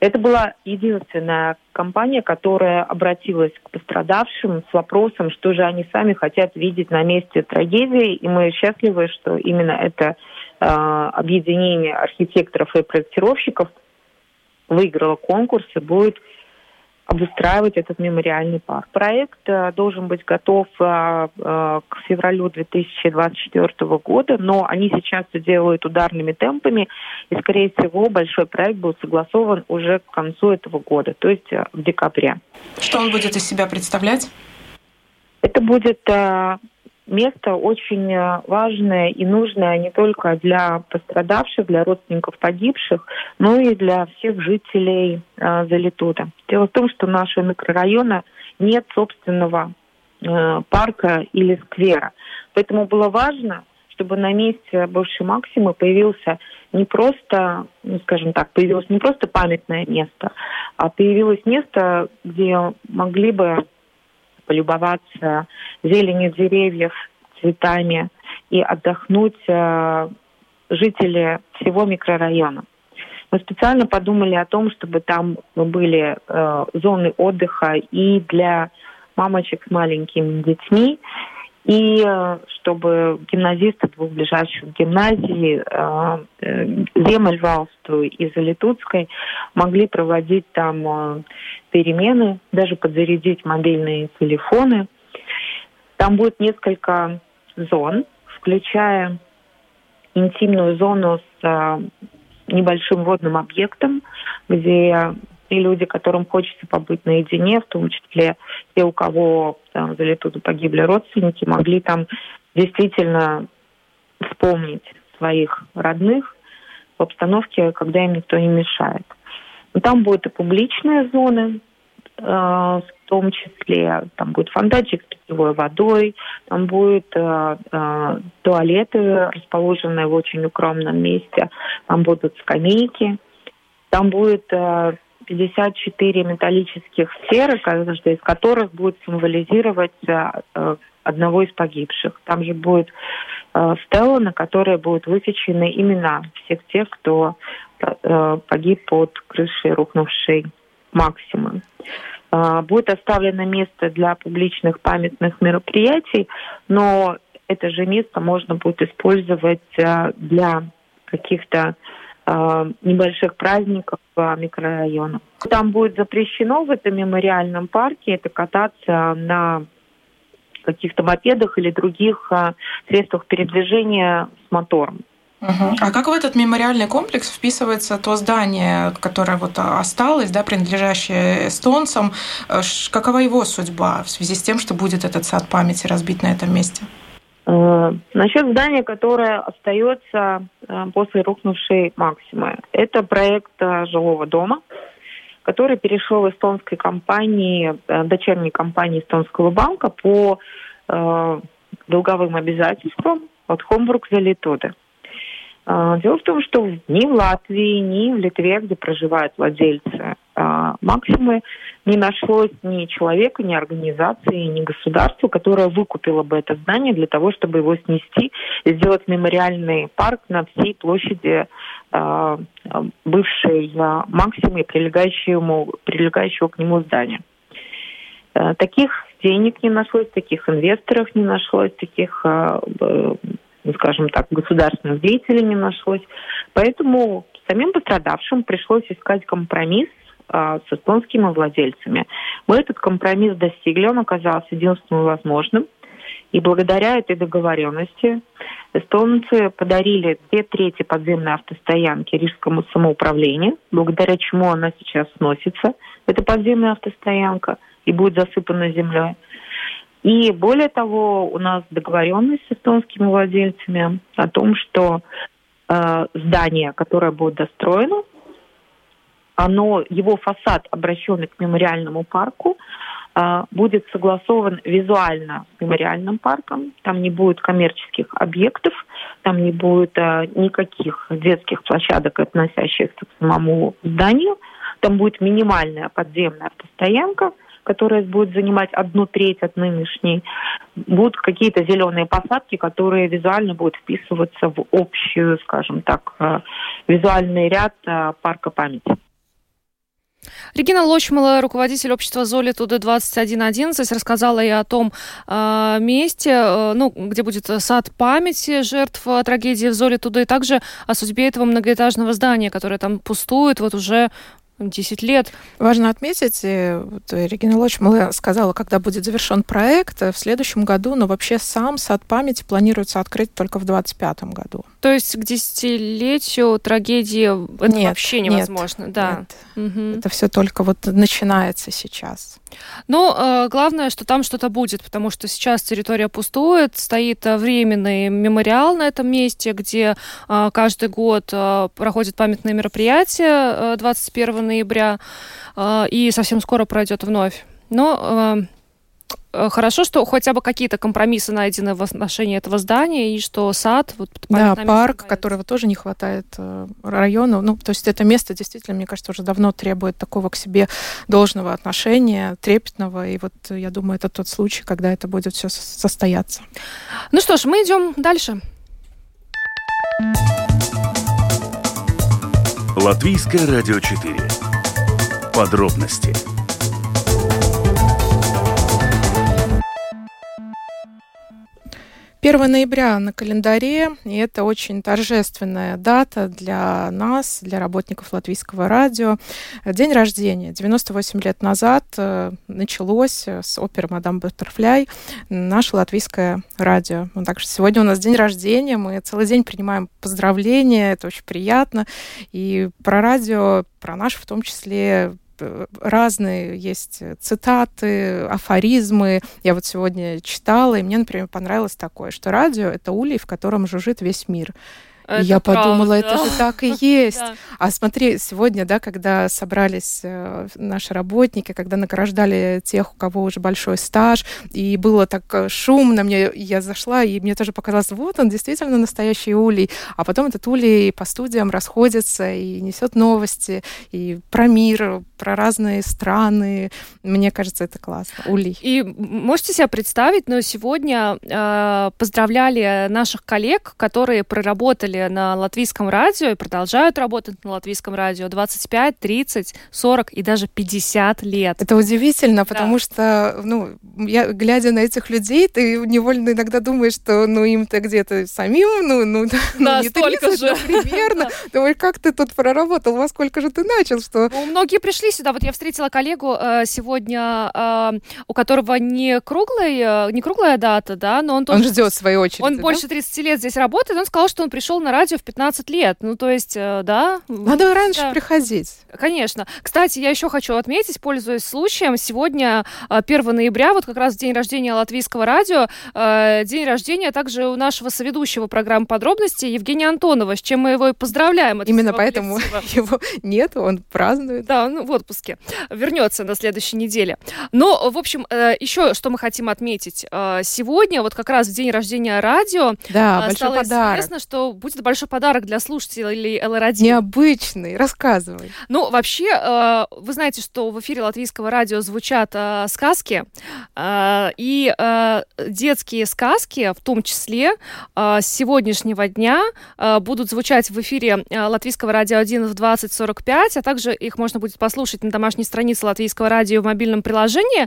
Это была единственная компания, которая обратилась к пострадавшим с вопросом, что же они сами хотят видеть на месте трагедии. И мы счастливы, что именно это э, объединение архитекторов и проектировщиков выиграла конкурс и будет обустраивать этот мемориальный парк. Проект э, должен быть готов э, э, к февралю две тысячи двадцать четвёртого года, но они сейчас все делают ударными темпами, и, скорее всего, большой проект будет согласован уже к концу этого года, то есть э, в декабре. Что он будет из себя представлять? Это будет э, место очень важное и нужное не только для пострадавших, для родственников погибших, но и для всех жителей э, Золитуда. Дело в том, что у нашего микрорайона нет собственного э, парка или сквера. Поэтому было важно, чтобы на месте бывшей Максимы появился не просто, ну, скажем так, появилось не просто памятное место, а появилось место, где могли бы полюбоваться зеленью деревьев, цветами и отдохнуть э, жители всего микрорайона. Мы специально подумали о том, чтобы там были э, зоны отдыха и для мамочек с маленькими детьми, и э, чтобы гимназисты двух ближайших гимназий, э, Демаль и Золитудской, могли проводить там э, перемены, даже подзарядить мобильные телефоны. Там будет несколько зон, включая интимную зону с э, небольшим водным объектом, где и люди, которым хочется побыть наедине, в том числе те, у кого там, в Золитуде погибли родственники, могли там действительно вспомнить своих родных в обстановке, когда им никто не мешает. Но там будут и публичные зоны, э, в том числе там будет фонтанчик с питьевой водой, там будут э, э, туалеты, расположенные в очень укромном месте, там будут скамейки, там будет э, пятьдесят четыре металлических сферы, каждая из которых будет символизировать э, одного из погибших. Там же будет э, стела, на которой будут высечены имена всех тех, кто э, погиб под крышей рухнувшей Максимы. Э, будет оставлено место для публичных памятных мероприятий, но это же место можно будет использовать э, для каких-то небольших праздников по микрорайону. Там будет запрещено в этом мемориальном парке это кататься на каких-то мопедах или других средствах передвижения с мотором. Угу. А как в этот мемориальный комплекс вписывается то здание, которое вот осталось, да, принадлежащее эстонцам? Какова его судьба в связи с тем, что будет этот сад памяти разбит на этом месте? Насчет здания, которое остается после рухнувшей Максимы. Это проект жилого дома, который перешел эстонской компании, дочерней компании Эстонского банка по долговым обязательствам от Золитуде. Дело в том, что ни в Латвии, ни в Литве, где проживают владельцы Максимы, не нашлось ни человека, ни организации, ни государства, которое выкупило бы это здание для того, чтобы его снести и сделать мемориальный парк на всей площади э, бывшей э, Максимы и прилегающего, прилегающего к нему здания. Э, таких денег не нашлось, таких инвесторов не нашлось, таких, э, э, скажем так, государственных деятелей не нашлось. Поэтому самим пострадавшим пришлось искать компромисс с эстонскими владельцами. Мы этот компромисс достигли, он оказался единственным возможным. И благодаря этой договоренности эстонцы подарили две трети подземной автостоянки Рижскому самоуправлению, благодаря чему она сейчас сносится, эта подземная автостоянка, и будет засыпана землей. И более того, у нас договоренность с эстонскими владельцами о том, что э, здание, которое будет достроено, оно, его фасад, обращенный к мемориальному парку, будет согласован визуально с мемориальным парком. Там не будет коммерческих объектов, там не будет никаких детских площадок, относящихся к самому зданию. Там будет минимальная подземная автостоянка, которая будет занимать одну треть от нынешней. Будут какие-то зеленые посадки, которые визуально будут вписываться в общий, скажем так, визуальный ряд парка памяти. Регина Лочмала, руководитель общества «Золитуде двадцать один одиннадцать», рассказала и о том э, месте, э, ну, где будет сад памяти жертв трагедии в Золитуде, и также о судьбе этого многоэтажного здания, которое там пустует вот уже десять лет. Важно отметить, вот Регина Лочмала сказала, когда будет завершен проект в следующем году, но вообще сам сад памяти планируется открыть только в двадцать пятом году. То есть к десятилетию трагедии это нет, вообще невозможно. Нет, да. Нет. Угу. Это все только вот начинается сейчас. Но главное, что там что-то будет, потому что сейчас территория пустует, стоит временный мемориал на этом месте, где каждый год проходят памятные мероприятия двадцать первого ноября, и совсем скоро пройдет вновь. Но хорошо, что хотя бы какие-то компромиссы найдены в отношении этого здания, и что сад... Вот, да, парк, которого тоже не хватает району. Ну, то есть это место действительно, мне кажется, уже давно требует такого к себе должного отношения, трепетного. И вот я думаю, это тот случай, когда это будет все состояться. Ну что ж, мы идем дальше. Латвийское радио четыре. Подробности. первого ноября на календаре, и это очень торжественная дата для нас, для работников Латвийского радио. День рождения. девяносто восемь лет назад началось с оперы «Мадам Баттерфляй» наше Латвийское радио. Ну, так что сегодня у нас день рождения, мы целый день принимаем поздравления, это очень приятно. И про радио, про наше в том числе... Разные есть цитаты, афоризмы. Я вот сегодня читала, и мне, например, понравилось такое, что радио — это улей, в котором жужжит весь мир. Это я правда, подумала, да. Это же так и есть. Да. А смотри, сегодня, да, когда собрались наши работники, когда награждали тех, у кого уже большой стаж, и было так шумно, мне, я зашла, и мне тоже показалось, вот он действительно настоящий улей. А потом этот улей по студиям расходится и несет новости и про мир, про разные страны. Мне кажется, это классно. Улей. И можете себе представить, но сегодня э, поздравляли наших коллег, которые проработали на Латвийском радио и продолжают работать на Латвийском радио двадцать пять, тридцать, сорок и даже пятьдесят лет. Это удивительно, да. Потому что, ну, я, глядя на этих людей, ты невольно иногда думаешь, что, ну, им-то где-то самим, ну, ну, да, ну не тридцать, же. Ну, примерно. Думаю, как ты тут проработал, во сколько же ты начал? Что... Ну, многие пришли сюда. Вот я встретила коллегу э, сегодня, э, у которого не круглая, не круглая дата, да, но он тоже... Он ждет своей очереди, Он да? больше тридцати лет здесь работает, он сказал, что он пришел на радио в пятнадцать лет. Ну, то есть, да. Надо раньше да. приходить. Конечно. Кстати, я еще хочу отметить, пользуясь случаем, сегодня первого ноября, вот как раз день рождения Латвийского радио, день рождения также у нашего соведущего программы «Подробности» Евгения Антонова, с чем мы его и поздравляем. Именно поэтому его нет, он празднует. Да, он в отпуске. Вернется на следующей неделе. Но, в общем, еще что мы хотим отметить. Сегодня, вот как раз в день рождения радио, да, стало известно, что будет большой подарок для слушателей эл эр один. Необычный, рассказывай. Ну, вообще, вы знаете, что в эфире Латвийского радио звучат сказки, и детские сказки, в том числе, с сегодняшнего дня будут звучать в эфире Латвийского радио один в двадцать сорок пять, а также их можно будет послушать на домашней странице Латвийского радио в мобильном приложении,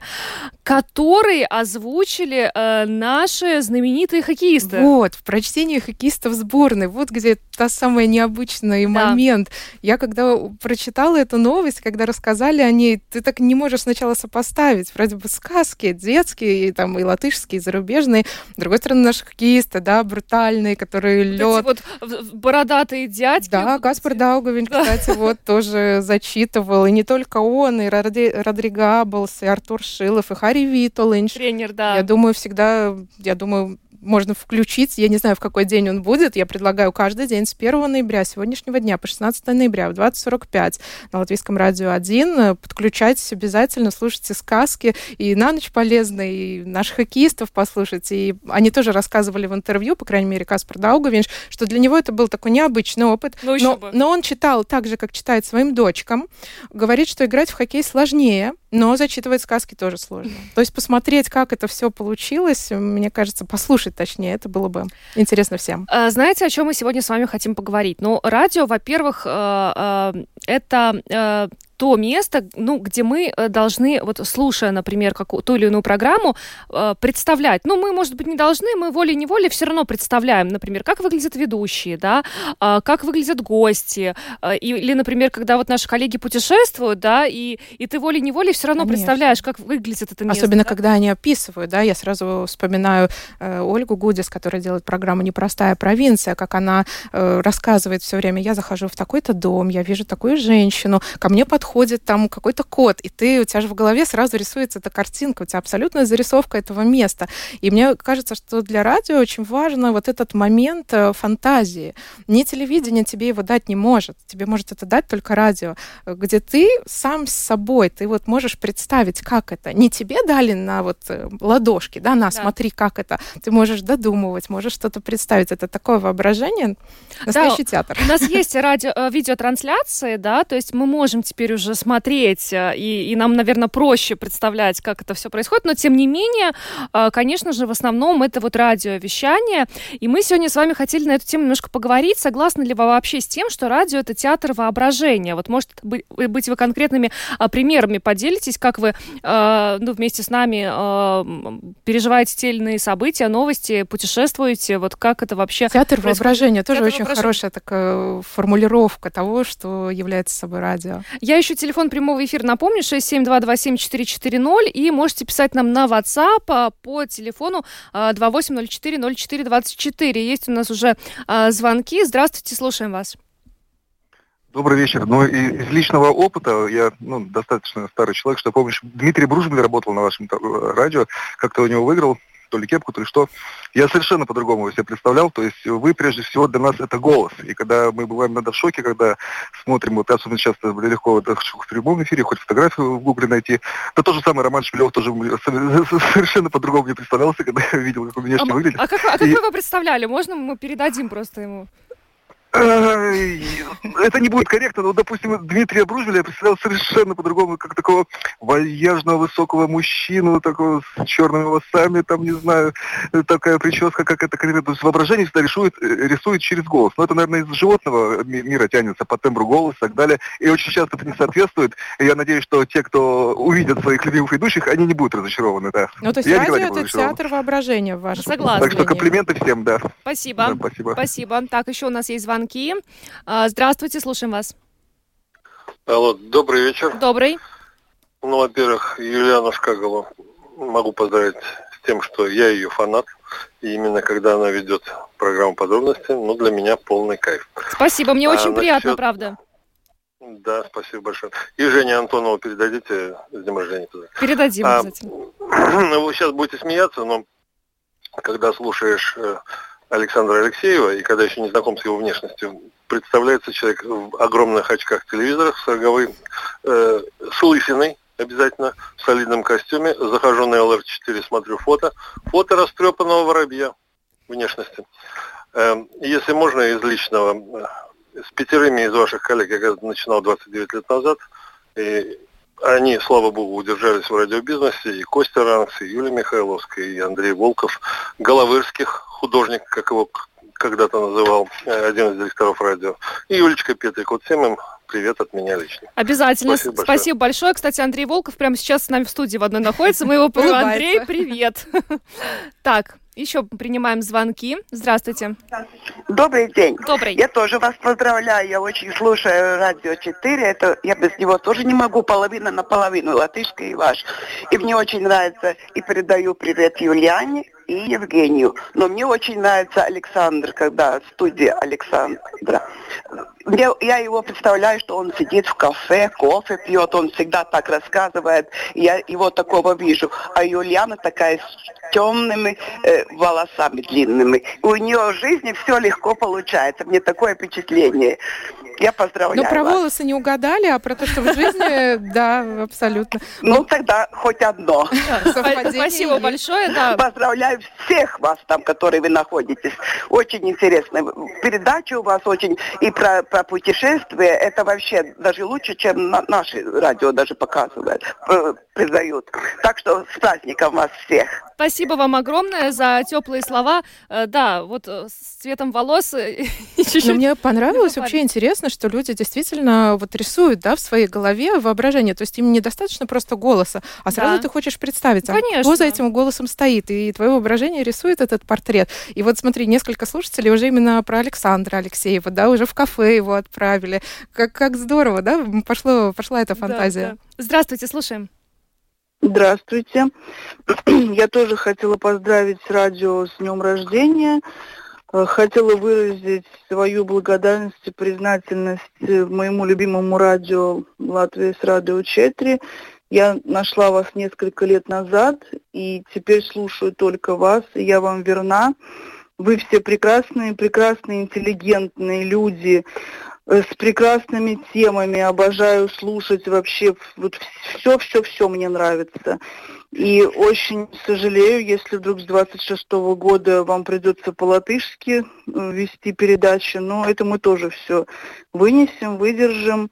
которые озвучили наши знаменитые хоккеисты. Вот, в прочтении хоккеистов сборной. Вот где та самая необычный да. момент. Я когда прочитала эту новость, когда рассказали о ней, ты так не можешь сначала сопоставить. Вроде бы сказки детские, и, там, и латышские, и зарубежные. С другой стороны, наши хоккеисты, да, брутальные, которые лед. Вот бородатые дядьки. Да, Гаспар Даугавиньш, да. кстати, вот тоже зачитывал. И не только он, и Родри... Родригаблс, и Артур Шилов, и Хари Виттол. Тренер, да. Я думаю, всегда, я думаю, можно включить. Я не знаю, в какой день он будет. Я предлагаю каждый день с первого ноября сегодняшнего дня по шестнадцатого ноября в двадцать сорок пять на Латвийском радио один. Подключайтесь обязательно, слушайте сказки. И на ночь полезно, и наших хоккеистов послушайте. И они тоже рассказывали в интервью, по крайней мере, Каспар Даугавиньш, что для него это был такой необычный опыт. Ну, но, но он читал так же, как читает своим дочкам. Говорит, что играть в хоккей сложнее, но зачитывать сказки тоже сложно. То есть посмотреть, как это все получилось, мне кажется, послушать, точнее, это было бы интересно всем. Знаете, о чем мы сегодня с вами хотим поговорить? Ну, радио, во-первых, это... то место, ну, где мы должны, вот слушая, например, какую, ту или иную программу, э, представлять. Ну, мы, может быть, не должны, мы волей-неволей все равно представляем, например, как выглядят ведущие, да, э, как выглядят гости. Э, или, например, когда вот наши коллеги путешествуют, да, и, и ты волей-неволей все равно Конечно. представляешь, как выглядит это место. Особенно, да? Когда они описывают, да, я сразу вспоминаю э, Ольгу Гудис, которая делает программу «Непростая провинция», как она э, рассказывает все время, я захожу в такой-то дом, я вижу такую женщину, ко мне подходит находит там какой-то код, и ты, у тебя же в голове сразу рисуется эта картинка, у тебя абсолютная зарисовка этого места. И мне кажется, что для радио очень важен вот этот момент фантазии. Ни телевидение тебе его дать не может, тебе может это дать только радио, где ты сам с собой, ты вот можешь представить, как это. Не тебе дали на вот ладошки, да, на, да. смотри, как это. Ты можешь додумывать, можешь что-то представить. Это такое воображение, настоящий, да, театр. У нас есть радио, видеотрансляции, да, то есть мы можем теперь уже смотреть, и, и нам, наверное, проще представлять, как это все происходит, но тем не менее, конечно же, в основном это вот радиовещание, и мы сегодня с вами хотели на эту тему немножко поговорить. Согласны ли вы вообще с тем, что радио — это театр воображения? Вот, может быть, вы конкретными примерами поделитесь, как вы, ну, вместе с нами переживаете те или иные события, новости, путешествуете, вот как это вообще театр происходит? Воображения, тоже театр очень воображения. Хорошая такая формулировка того, что является собой радио. Я еще телефон прямого эфира напомню, шесть семь два два семь четыре четыре ноль, и можете писать нам на WhatsApp по телефону двадцать восемь ноль четыре ноль четыре двадцать четыре. Есть у нас уже звонки. Здравствуйте, слушаем вас. Добрый вечер. Ну, из личного опыта, я, ну, достаточно старый человек, что помнишь, Дмитрий Бружбин работал на вашем радио, как-то у него выиграл то ли кепку, то ли что. Я совершенно по-другому себе представлял. То есть вы, прежде всего, для нас это голос. И когда мы бываем иногда в шоке, когда смотрим, вот особенно часто легко вот, в прямом эфире, хоть фотографию в гугле найти. Да то же самое Роман Шпилёв тоже совершенно по-другому не представлялся, когда я видел, как он внешне а, выглядит. А как, а как И... вы его представляли? Можно мы передадим просто ему? Это не будет корректно, но, допустим, Дмитрия Бружбина я представлял совершенно по-другому, как такого вальяжного высокого мужчину, такого с черными волосами, там, не знаю, такая прическа, как это, то есть воображение всегда рисует, рисует через голос. Но это, наверное, из животного мира тянется по тембру голоса и так далее, и очень часто это не соответствует. И я надеюсь, что те, кто увидят своих любимых ведущих, они не будут разочарованы, да. Ну, то есть я радио — это театр воображения в вашем. Согласна. Так что комплименты всем, да. Спасибо. Да, спасибо. Спасибо. Так, еще у нас есть звонок. Здравствуйте, слушаем вас. Алло, добрый вечер. Добрый. Ну, во-первых, Юлиану Шкагло могу поздравить с тем, что я ее фанат. И именно когда она ведет программу подробности, ну, для меня полный кайф. Спасибо, мне а очень насчет... приятно, правда. Да, спасибо большое. И Жене Антонову передадите с днем рождения туда. Передадим а... обязательно. Ну, вы сейчас будете смеяться, но когда слушаешь Александра Алексеева, и когда еще не знаком с его внешностью, представляется человек в огромных очках телевизорах, сороковым, э, с лысиной обязательно, в солидном костюме. Захожу на эл эр четыре, смотрю фото. Фото растрепанного воробья внешности. Э, если можно, из личного. С пятерыми из ваших коллег я начинал двадцать девять лет назад, и они, слава богу, удержались в радиобизнесе, и Костя Рангс, и Юлия Михайловская, и Андрей Волков, Головырских, художник, как его когда-то называл, один из директоров радио, и Юлечка Петрик. Вот всем им привет от меня лично. Обязательно. Спасибо большое. Спасибо большое. Кстати, Андрей Волков прямо сейчас с нами в студии в одной находится. Мы его позвали. Андрей, привет. Так, еще принимаем звонки. Здравствуйте. Добрый день. Добрый. Я тоже вас поздравляю. Я очень слушаю Радио четыре. Это, я без него тоже не могу. Половина на половину. Латышский и ваш. И мне очень нравится. И передаю привет Юлиане и Евгению. Но мне очень нравится Александр, когда студия Александра. Мне, я его представляю, что он сидит в кафе, кофе пьет. Он всегда так рассказывает. Я его такого вижу. А Юлиана такая с темными э, волосами длинными. У нее в жизни все легко получается. Мне такое впечатление. Я поздравляю. Ну, про вас. Волосы не угадали, а про то, что в жизни, да, абсолютно. Ну, тогда хоть одно. Спасибо большое. Поздравляю всех вас там, которые вы находитесь. Очень интересная передача у вас, очень. И про путешествия, это вообще даже лучше, чем наши радио даже показывают, передают. Так что с праздником вас всех. Спасибо вам огромное за теплые слова. Да, вот с цветом волос. Мне понравилось, вообще интересно, что люди действительно вот рисуют, да, в своей голове воображение. То есть им недостаточно просто голоса, а сразу, да, ты хочешь представить, а кто за этим голосом стоит. И твое воображение рисует этот портрет. И вот смотри, несколько слушателей уже именно про Александра Алексеева, да, уже в кафе его отправили. Как, как здорово, да, пошло, пошла эта фантазия. Да, да. Здравствуйте, слушаем. Здравствуйте. Я тоже хотела поздравить радио с днем рождения. Хотела выразить свою благодарность и признательность моему любимому радио «Латвийское Радио четыре». Я нашла вас несколько лет назад, и теперь слушаю только вас, и я вам верна. Вы все прекрасные, прекрасные, интеллигентные люди с прекрасными темами. Обожаю слушать вообще, вот все-все-все мне нравится. И очень сожалею, если вдруг с двадцать шестого года вам придется по-латышски вести передачи, но это мы тоже все вынесем, выдержим,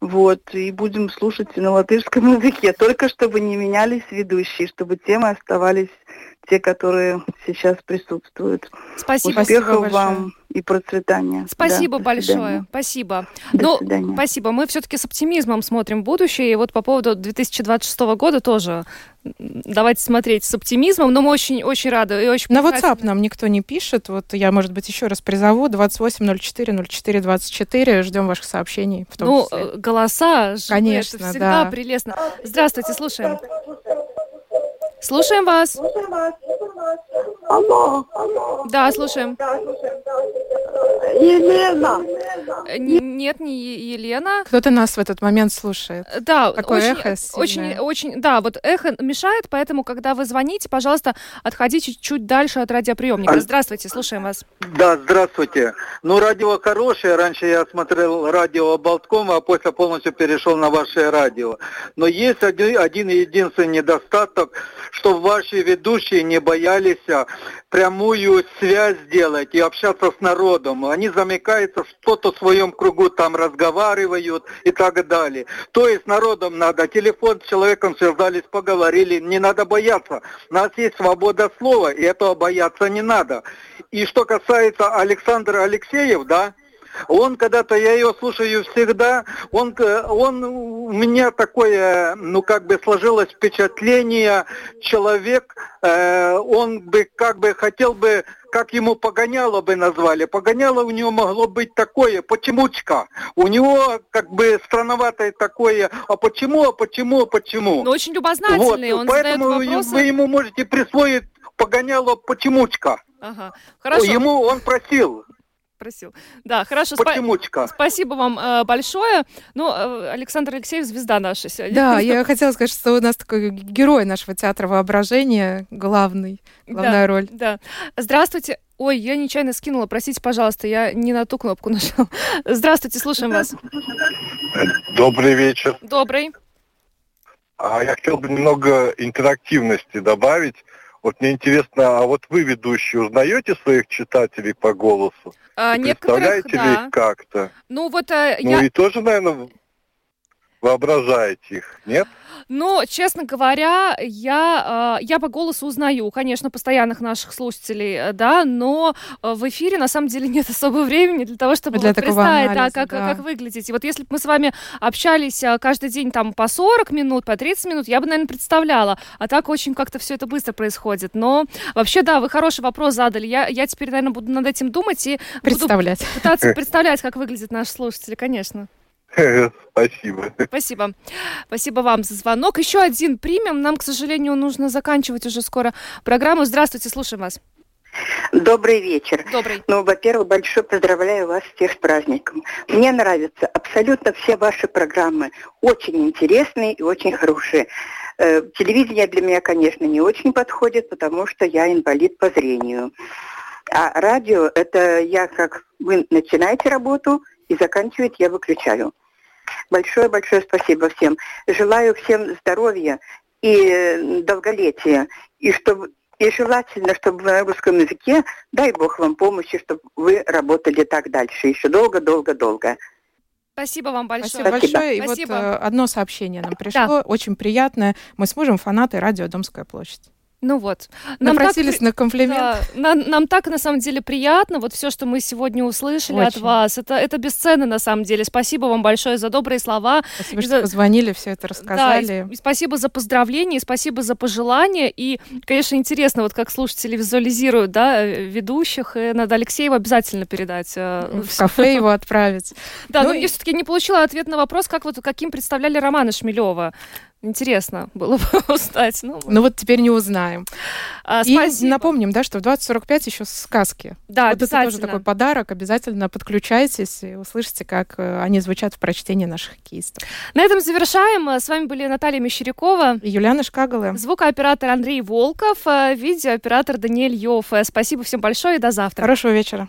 вот, и будем слушать и на латышском языке, только чтобы не менялись ведущие, чтобы темы оставались те, которые сейчас присутствуют. Спасибо. Успехов спасибо вам и процветания. Спасибо да, большое. Спасибо. До ну, свидания. Спасибо. Мы все-таки с оптимизмом смотрим в будущее, и вот по поводу две тысячи двадцать шестого года тоже... Давайте смотреть с оптимизмом, но мы очень-очень рады. И очень на WhatsApp нам никто не пишет. Вот я, может быть, еще раз призову. двадцать восемь ноль четыре ноль четыре двадцать четыре. Ждем ваших сообщений. В том ну, числе. Голоса, конечно, это всегда да. Прелестно. Здравствуйте, слушаем. Слушаем вас. Алло. Да, слушаем. Елена. Н- нет, не Елена. Кто-то нас в этот момент слушает. Да, такое очень, эхо очень, очень, да, вот эхо мешает, поэтому, когда вы звоните, пожалуйста, отходите чуть дальше от радиоприемника. А... Здравствуйте, слушаем вас. Да, здравствуйте. Ну, радио хорошее. Раньше я смотрел радио Болткома, а после полностью перешел на ваше радио. Но есть один, один единственный недостаток, что ваши ведущие не боялись прямую связь делать и общаться с народом. Они замыкаются, что-то в своем кругу там разговаривают и так далее. То есть народом надо. Телефон с человеком связались, поговорили. Не надо бояться. У нас есть свобода слова, и этого бояться не надо. И что касается Александра Алексеева, да, он когда-то, я его слушаю всегда, он, он у меня такое, ну как бы сложилось впечатление, человек, э, он бы как бы хотел бы, как ему погоняло бы назвали, погоняло у него могло быть такое, почемучка, у него как бы странноватое такое, а почему, а почему, а почему. Но очень любознательный, вот, он задает вопросы. Поэтому вы ему можете присвоить погоняло почемучка. Ага, хорошо. Ему он просил. Просил. Да, хорошо. Спа- спасибо вам э, большое. Ну, э, Александр Алексеев, звезда наша сегодня. Да, я хотела сказать, что у нас такой герой нашего театра воображения, главный, главная да, роль. Да. Здравствуйте. Ой, я нечаянно скинула, простите, пожалуйста, я не на ту кнопку нажала. Здравствуйте, слушаем вас. Добрый вечер. Добрый. А я хотел бы немного интерактивности добавить. Вот мне интересно, а вот вы, ведущие, узнаете своих читателей по голосу? А, представляете да. ли их как-то? Ну, вот, а, ну я... и тоже, наверное, воображаете их, нет? Ну, честно говоря, я, я по голосу узнаю, конечно, постоянных наших слушателей, да, но в эфире, на самом деле, нет особого времени для того, чтобы для вот представить, анализа, да, как, да. как выглядите. Вот если бы мы с вами общались каждый день там по сорок минут, по тридцать минут, я бы, наверное, представляла. А так очень как-то все это быстро происходит. Но вообще, да, вы хороший вопрос задали. Я, я теперь, наверное, буду над этим думать и представлять. Буду пытаться представлять, как выглядят наши слушатели, конечно. Спасибо. Спасибо. Спасибо вам за звонок. Еще один примем. Нам, к сожалению, нужно заканчивать уже скоро программу. Здравствуйте, слушаем вас. Добрый вечер. Добрый. Ну, во-первых, большое поздравляю вас с техпраздником. Мне нравятся абсолютно все ваши программы. Очень интересные и очень хорошие. Телевидение для меня, конечно, не очень подходит, потому что я инвалид по зрению. А радио, это я как... Вы начинаете работу... И заканчивает, я выключаю. Большое-большое спасибо всем. Желаю всем здоровья и долголетия. И, чтобы, и желательно, чтобы на русском языке, дай Бог вам помощи, чтобы вы работали так дальше. Еще долго-долго-долго. Спасибо вам большое. Спасибо большое. И спасибо. Вот э, одно сообщение нам пришло, да. Очень приятное. Мы с мужем фанаты радио «Домская площадь». Ну вот. Нам напросились так, на комплимент. Да, нам, нам так, на самом деле, приятно. Вот все, что мы сегодня услышали очень. От вас, это, это бесценно, на самом деле. Спасибо вам большое за добрые слова. Спасибо, и, что позвонили, все это рассказали. Да, и спасибо за поздравления, и спасибо за пожелания. И, конечно, интересно, вот как слушатели визуализируют, да, ведущих. И надо Алексееву обязательно передать. В кафе его отправить. Да, но я все-таки не получила ответ на вопрос, как вот каким представляли Романа Шмелева. Интересно было бы узнать. Ну, ну вот теперь не узнаем. А, и напомним, да, что в двадцать сорок пять еще сказки. Да, вот это тоже такой подарок. Обязательно подключайтесь и услышите, как они звучат в прочтении наших кейсов. На этом завершаем. С вами были Наталья Мещерякова и Юлиана Шкагло. Звукооператор Андрей Волков, видеооператор Даниэль Йов. Спасибо всем большое и до завтра. Хорошего вечера.